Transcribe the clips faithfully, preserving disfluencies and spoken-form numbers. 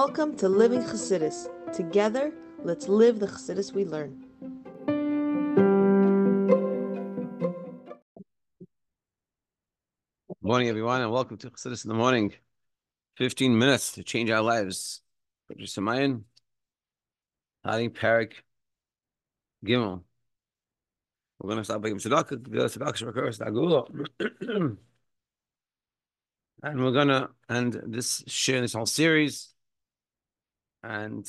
Welcome to Living Chassidus. Together, let's live the Chassidus we learn. Good morning, everyone, and welcome to Chassidus in the Morning. Fifteen minutes to change our lives. Just a Mayan, adding Perek Gimel. We're going to start by Gim Tzedakah, and we're going to end this share, this whole series. And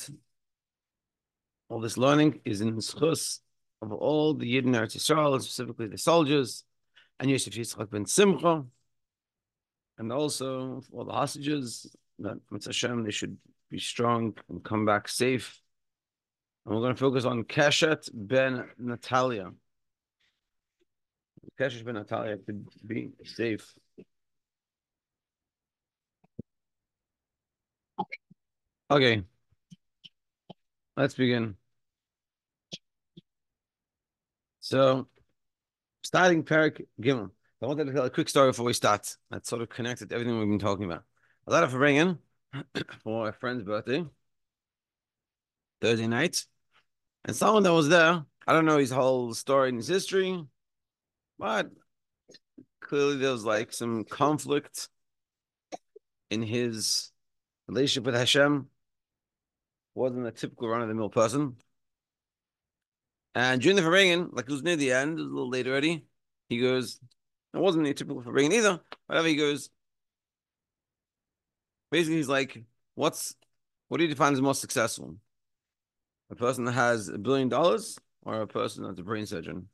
all this learning is in Zchus of all the Yidden Eretz Yisroel, and specifically the soldiers, and Yosef Yitzchak ben Simcha, and also for the hostages, that with Hashem they should be strong and come back safe. And we're going to focus on Keshet ben Natalya. Keshet ben Natalya could be safe. Okay, let's begin. So, starting Perek Gimel. I wanted to tell a quick story before we start. That's sort of connected to everything we've been talking about. I thought of farbrengen for a friend's birthday, Thursday night. And someone that was there, I don't know his whole story and his history, but clearly there was like some conflict in his relationship with Hashem. Wasn't a typical run-of-the-mill person. And during the farbrengen, like it was near the end, it was a little late already, he goes, it wasn't a typical farbrengen either, whatever, he goes, basically he's like, what's, what do you define as most successful? A person that has a billion dollars or a person that's a brain surgeon?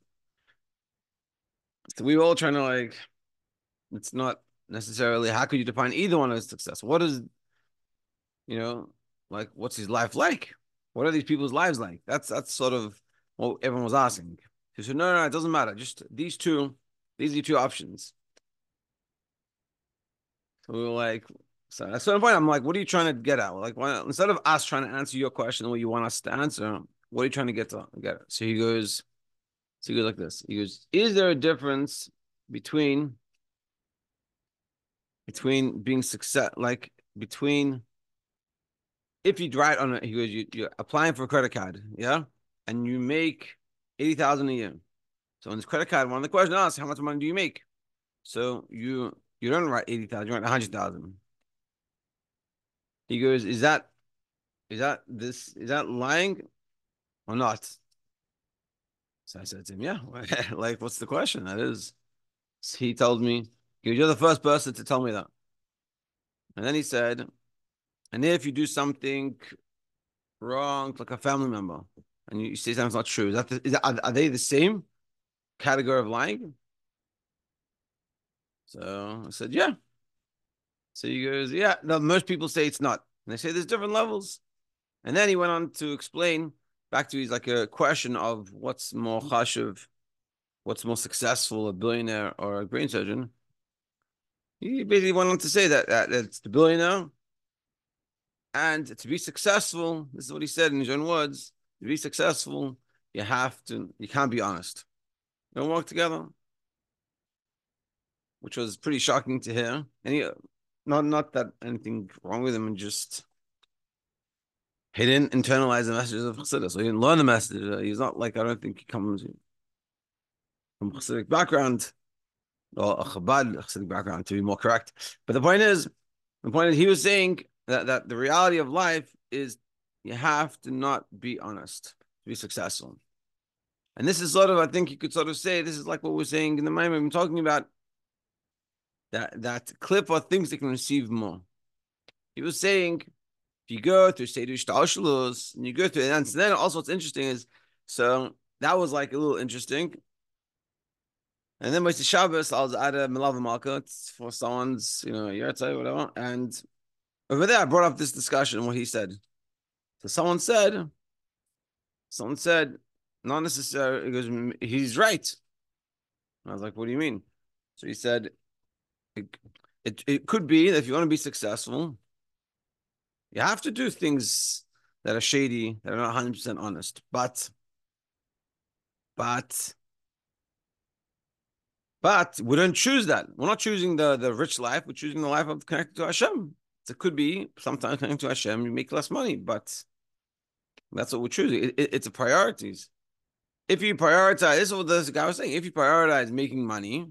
So we were all trying to like, it's not necessarily, how could you define either one as successful? What is, you know, like, what's his life like? What are these people's lives like? That's that's sort of what everyone was asking. He said, no, no, it doesn't matter. Just these two, these are your two options. So we were like, so at a certain point, I'm like, what are you trying to get at? Like, why not, instead of us trying to answer your question, what you want us to answer, what are you trying to get to get at? So he goes, so he goes like this. He goes, is there a difference between, between being success, like between, if you drive on it, he goes, you, you're applying for a credit card, yeah? And you make eighty thousand dollars a year. So on this credit card, one of the questions asks, how much money do you make? So you you don't write eighty thousand dollars, you write one hundred thousand dollars. He goes, is that, is that this, is that lying or not? So I said to him, yeah. Like, what's the question? That is, so he told me, he goes, you're the first person to tell me that. And then he said, and if you do something wrong, like a family member, and you say something's not true, is that, the, is that are, are they the same category of lying? So I said, yeah. So he goes, yeah. No, most people say it's not. And they say there's different levels. And then he went on to explain back to his like a question of what's more chashuv, what's more successful, a billionaire or a brain surgeon. He basically went on to say that, that it's the billionaire. And to be successful, this is what he said in his own words, to be successful, you have to, you can't be honest. Don't work together. Which was pretty shocking to hear. And he, not, not that anything wrong with him, and just, he didn't internalize the messages of Chassidus, so he didn't learn the message. He's not like, I don't think he comes from Chassidic background, or a Chabad Chassidic background, to be more correct. But the point is, the point is, he was saying, That, that the reality of life is you have to not be honest to be successful. And this is sort of, I think you could sort of say, this is like what we're saying in the moment we've been talking about, that, that clip of things that can receive more. He was saying, if you go through Seidush Tashlos, and you go through, and then also what's interesting is, so that was like a little interesting. And then by the Shabbos, I was at a Melave Malka for someone's, you know, Yahrzeit, whatever, and over there, I brought up this discussion and what he said. So someone said, someone said, not necessarily, he goes, he's right. And I was like, what do you mean? So he said, it, it, it could be that if you want to be successful, you have to do things that are shady, that are not one hundred percent honest. But, but, but we don't choose that. We're not choosing the, the rich life. We're choosing the life of connected to Hashem. It could be sometimes coming to Hashem, you make less money, but that's what we're choosing. It, it, it's a priorities. If you prioritize, this is what this guy was saying, if you prioritize making money,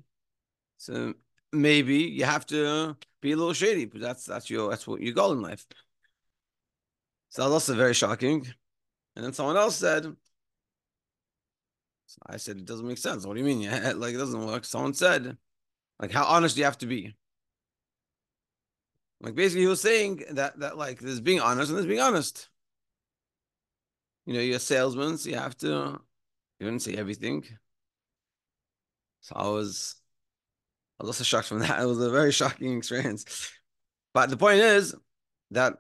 so maybe you have to be a little shady, but that's that's your that's what your goal in life. So that's also very shocking. And then someone else said, so I said, it doesn't make sense. What do you mean? Yeah, like, it doesn't work. Someone said, like, how honest do you have to be? Like, basically, he was saying that, that like, there's being honest and there's being honest. You know, you're a salesman, so you have to, you wouldn't say everything. So I was, I was also shocked from that. It was a very shocking experience. But the point is that,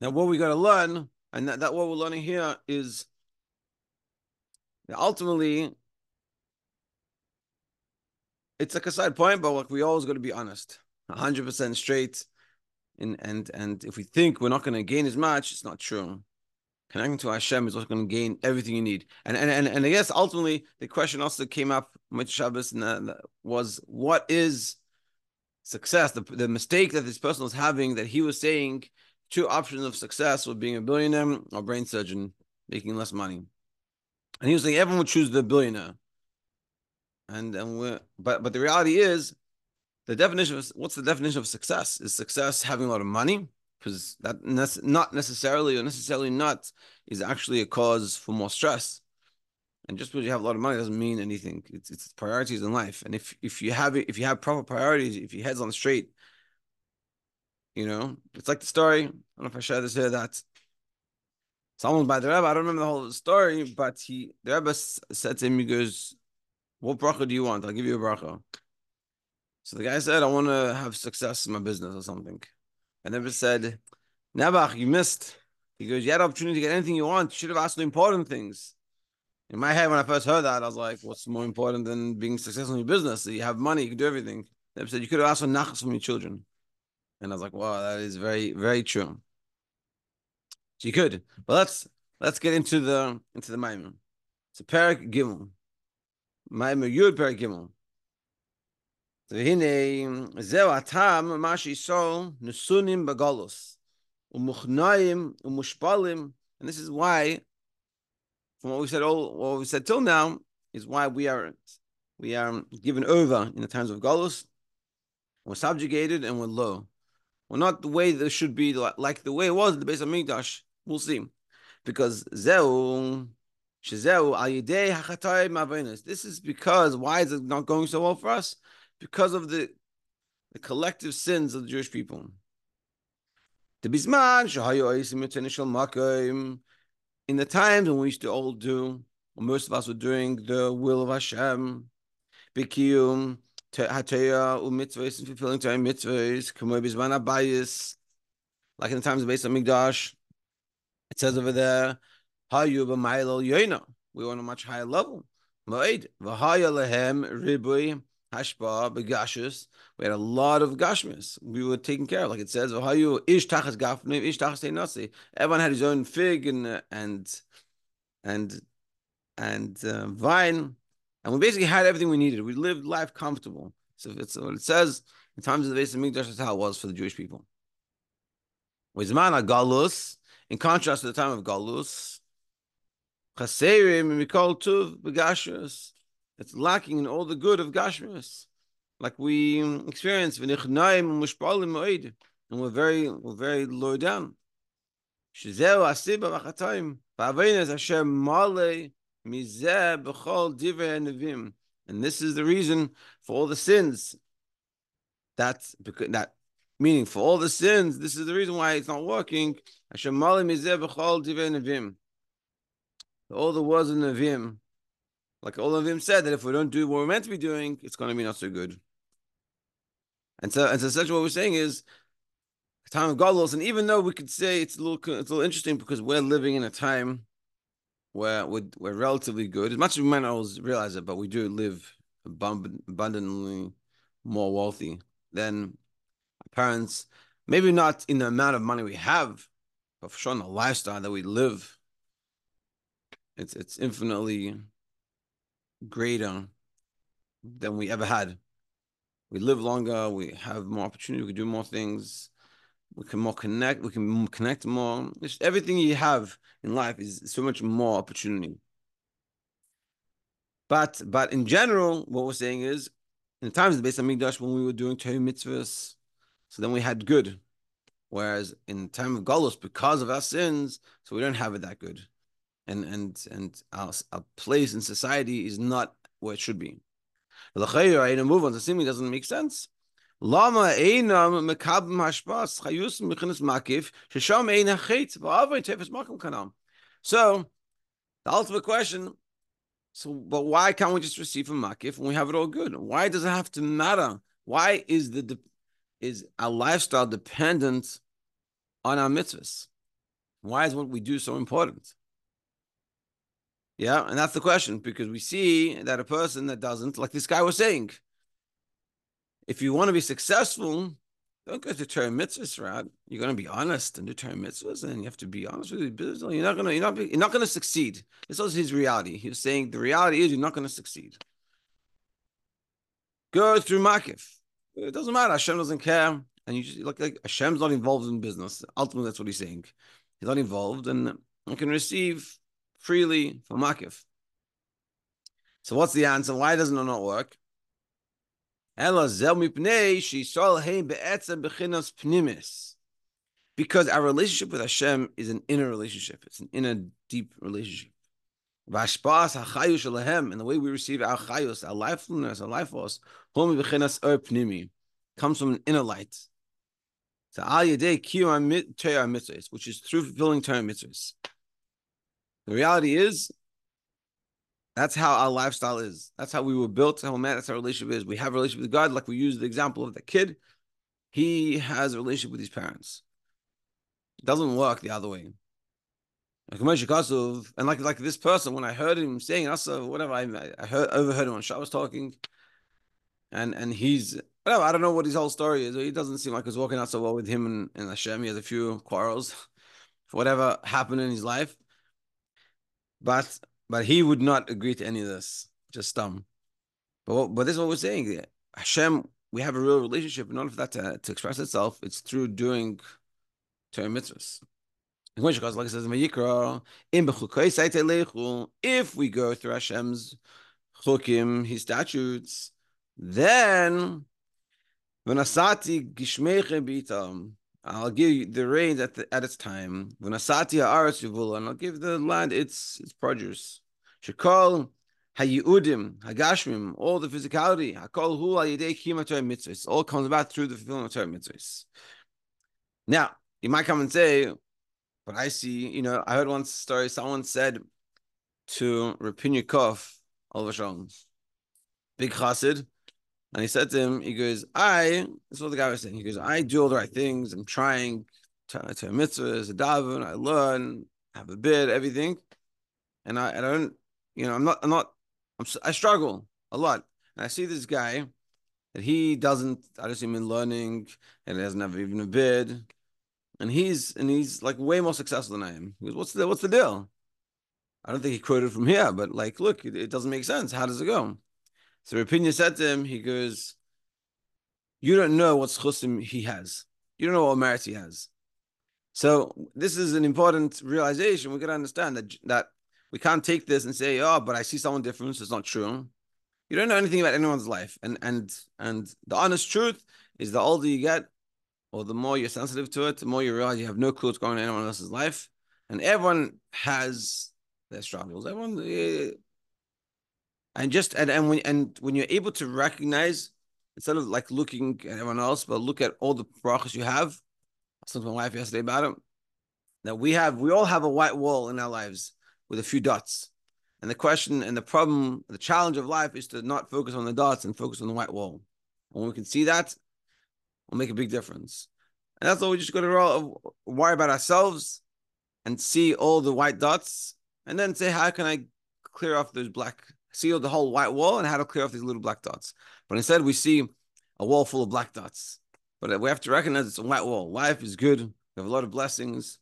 that what we got to learn, and that, that what we're learning here is that ultimately, it's like a side point, but like, we always got to be honest, one hundred percent straight. And, and and if we think we're not going to gain as much, it's not true. Connecting to Hashem is what's going to gain everything you need. And and and, and I guess ultimately the question also came up with Shabbos and uh, was, what is success? The the mistake that this person was having, that he was saying two options of success were being a billionaire or brain surgeon, making less money. And he was saying everyone would choose the billionaire. And and we but but the reality is, the definition of, what's the definition of success? Is success having a lot of money? Because that not necessarily or necessarily not is actually a cause for more stress. And just because you have a lot of money doesn't mean anything. It's, it's priorities in life. And if if you have if you have proper priorities, if your head's on straight, you know, it's like the story. I don't know if I share this here. That someone by the Rebbe, I don't remember the whole story, but he the Rebbe said to him, he goes, "What bracha do you want? I'll give you a bracha." So the guy said, "I want to have success in my business or something." And the Rebbe said, "Nabach, you missed." He goes, "You had an opportunity to get anything you want. You should have asked the important things." In my head, when I first heard that, I was like, what's more important than being successful in your business? So you have money, you can do everything. The Rebbe said, "You could have asked for nachas from your children." And I was like, wow, that is very, very true. So you could. But let's let's get into the into the Maimon. It's a Perek Gimel. Maimon Yud Perek Gimel. So and this is why, from what we said all what we said till now, is why we are we are given over in the times of Golus. We're subjugated and we're low. We're not the way that should be, like, like the way it was at the Beis Hamikdash. We'll see, because Zeu Shezeu aydei avodas. This is because why is it not going so well for us? Because of the, the collective sins of the Jewish people. In the times when we used to all do, most of us were doing the will of Hashem, fulfilling mitzvahs, like in the times of Beis Hamikdash, it says over there, we were on a much higher level. Ashpah, Begashus, we had a lot of Gashmos. We were taken care of, like it says, everyone had his own fig and and and and uh, vine, and we basically had everything we needed. We lived life comfortable. So it's what it says in times of the Beis Hamikdash, that's how it was for the Jewish people. In contrast to the time of Galus, it's lacking in all the good of Gashmos, like we experience. And we're very, we're very low down. And this is the reason for all the sins. That's because that meaning for all the sins. This is the reason why it's not working. All the words in Neviim. Like all of them said, that if we don't do what we're meant to be doing, it's going to be not so good. And so, and so, essentially, what we're saying is, a time of Golus, and even though we could say it's a little, it's a little interesting because we're living in a time where we're, we're relatively good. As much as we might not always realize it, but we do live abundantly more wealthy than our parents. Maybe not in the amount of money we have, but for sure in the lifestyle that we live, it's it's infinitely greater than we ever had. We live longer, we have more opportunity, we do more things. we can more connect, we can connect more. It's, everything you have in life is so much more opportunity. But but in general, what we're saying is, in the times of the Beis Hamikdash, when we were doing Torah mitzvahs, so then we had good. Whereas in the time of Golus, because of our sins, so we don't have it that good. And and and our, our place in society is not where it should be. Move on to seemingly doesn't make sense. Lama einam mekabim hashpas chayus mechines makif shesham ein hachet va'avay tefes makom kanam. So the ultimate question. So, but why can't we just receive from makif when we have it all good? Why does it have to matter? Why is the is our lifestyle dependent on our mitzvahs? Why is what we do so important? Yeah, and that's the question, because we see that a person that doesn't, like this guy was saying, if you want to be successful, don't go to Torah mitzvahs route. You're going to be honest and do Torah mitzvahs, and you have to be honest with your business. You're not going to, you're not, you're not going to succeed. This was his reality. He was saying the reality is you're not going to succeed. Go through makif. It doesn't matter. Hashem doesn't care, and you just like, like Hashem's not involved in business. Ultimately, that's what he's saying. He's not involved, and you can receive freely from makif. So, what's the answer? Why doesn't it not work? Because our relationship with Hashem is an inner relationship. It's an inner, deep relationship. And the way we receive our chayus, our lifefulness, our life force, comes from an inner light. Which is through fulfilling Torah mitzvahs. The reality is, that's how our lifestyle is. That's how we were built. That's how, man, that's how our relationship is. We have a relationship with God. Like we use the example of the kid. He has a relationship with his parents. It doesn't work the other way. And like, like this person, when I heard him saying, whatever, I, I heard, overheard him on Shabbos talking. And and he's, whatever, I don't know what his whole story is. He doesn't seem like it's working out so well with him and, and Hashem. He has a few quarrels for whatever happened in his life. But... But he would not agree to any of this. Just um. But but this is what we're saying. Hashem, we have a real relationship. In order for that to, to express itself, it's through doing Torah mitzvahs. Like it says in Vayikra, if we go through Hashem's chukim, His statutes, then v'nasati gishmeichem b'itam. I'll give you the rain at the, at its time. When asati haaretz yivula, and I'll give the land its its produce. Shekol hayudim hagashmim, all the physicality. Hakol hu aydei kimatay mitzvahs. All comes about through the fulfillment of Torah mitzvahs. Now you might come and say, but I see. You know, I heard one story. Someone said to Reb Pinchas, big chassid. And he said to him, he goes, I, this is what the guy was saying. He goes, I do all the right things. I'm trying to mitzvahs, a daven, I learn, have a bid, everything. And I, I don't, you know, I'm not, I'm not, I'm, I struggle a lot. And I see this guy that he doesn't, I don't see him in learning and he doesn't have even a bid. And he's, and he's like way more successful than I am. He goes, what's the, what's the deal? I don't think he quoted from here, but like, look, it, it doesn't make sense. How does it go? So Reb Pinchas said to him, he goes, you don't know what chusim he has. You don't know what merits he has. So this is an important realization. We've got to understand that, that we can't take this and say, oh, but I see someone different. So it's not true. You don't know anything about anyone's life. And and and the honest truth is the older you get, or the more you're sensitive to it, the more you realize you have no clue what's going on in anyone else's life. And everyone has their struggles. Everyone... Yeah, And just and, and when and when you're able to recognize, instead of like looking at everyone else, but look at all the brachos you have. I was talking to my wife yesterday about it. That we have, we all have a white wall in our lives with a few dots. And the question and the problem, the challenge of life is to not focus on the dots and focus on the white wall. And when we can see that, we'll make a big difference. And that's all we just got to worry about ourselves and see all the white dots, and then say, how can I clear off those black? Seal the whole white wall and how to clear off these little black dots. But instead we see a wall full of black dots. But we have to recognize it's a white wall. Life is good. We have a lot of blessings.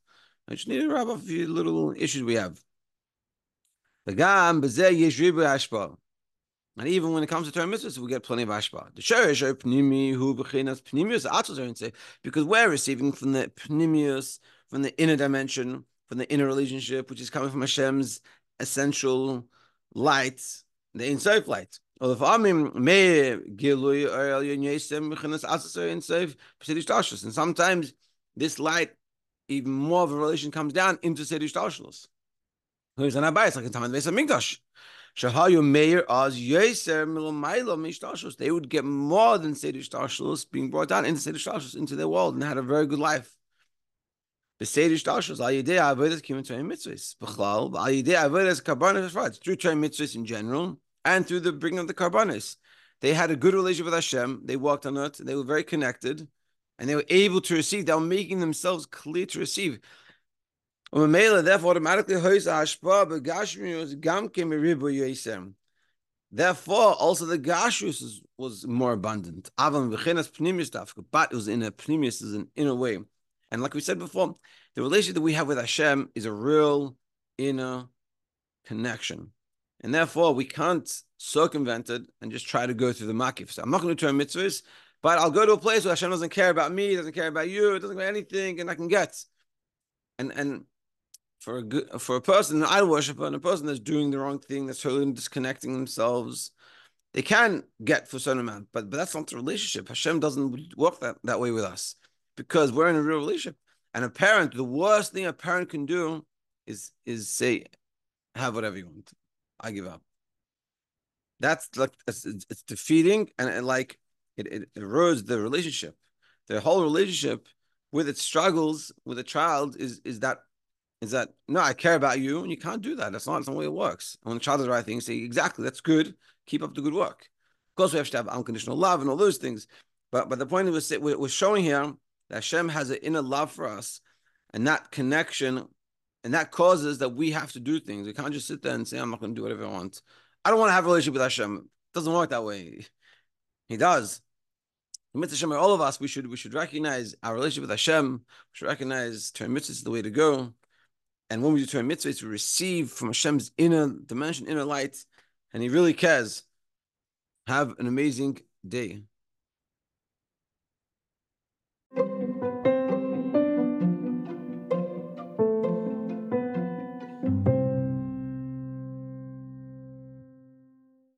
I just need to wrap up a few little issues we have. And even when it comes to Torah mitzvahs, we get plenty of ashpah. Because we're receiving from the pnimius, from the inner dimension, from the inner relationship, which is coming from Hashem's essential light, the Ein Sof light. Or the Fa'amim may giluy or yesem b'chinas atzasor Ein Sof b'sedish tashlos. And sometimes this light, even more of a relation, comes down into sedish tashlos. Who's an abayis like in time of the Beis Hamikdash? They would get more than Sedish Tashlos being brought down into Sedish Tashlos, into their world, and had a very good life. The Sedish Tashlos, aydei avodas kimitayim mitzvahs, b'chlal, aydei avodas Karbanis hashvat, through Torah mitzvahs in general, and through the bringing of the Karbanis. They had a good relationship with Hashem, they walked on earth, they were very connected, and they were able to receive, they were making themselves clear to receive. Therefore, automatically, therefore, also the Gashrus was, was more abundant. But it was in a pnimius, is an inner way. And like we said before, the relationship that we have with Hashem is a real inner connection. And therefore, we can't circumvent it and just try to go through the makif. So I'm not going to turn mitzvahs, but I'll go to a place where Hashem doesn't care about me, doesn't care about you, doesn't care about anything, and I can get. And and. For a good, for a person, an idol worshiper, and a person that's doing the wrong thing, that's totally disconnecting themselves, they can get for a certain amount, but, but that's not the relationship. Hashem doesn't work that, that way with us because we're in a real relationship. And a parent, the worst thing a parent can do is is say, have whatever you want. I give up. That's like it's, it's defeating, and, and like it, it erodes the relationship. The whole relationship with its struggles with a child is is that. Is that, no, I care about you, and you can't do that. That's not, that's not the way it works. And when the child does the right thing, you say, exactly, that's good. Keep up the good work. Of course, we have to have unconditional love and all those things. But but the point was, we're, we're showing here that Hashem has an inner love for us, and that connection, and that causes that we have to do things. We can't just sit there and say, I'm not going to do whatever I want. I don't want to have a relationship with Hashem. It doesn't work that way. He does. Hashem, all of us, we should, we should recognize our relationship with Hashem. We should recognize Torah mitzvahs is the way to go. And when we do Torah mitzvahs, we receive from Hashem's inner dimension, inner light, and He really cares. Have an amazing day.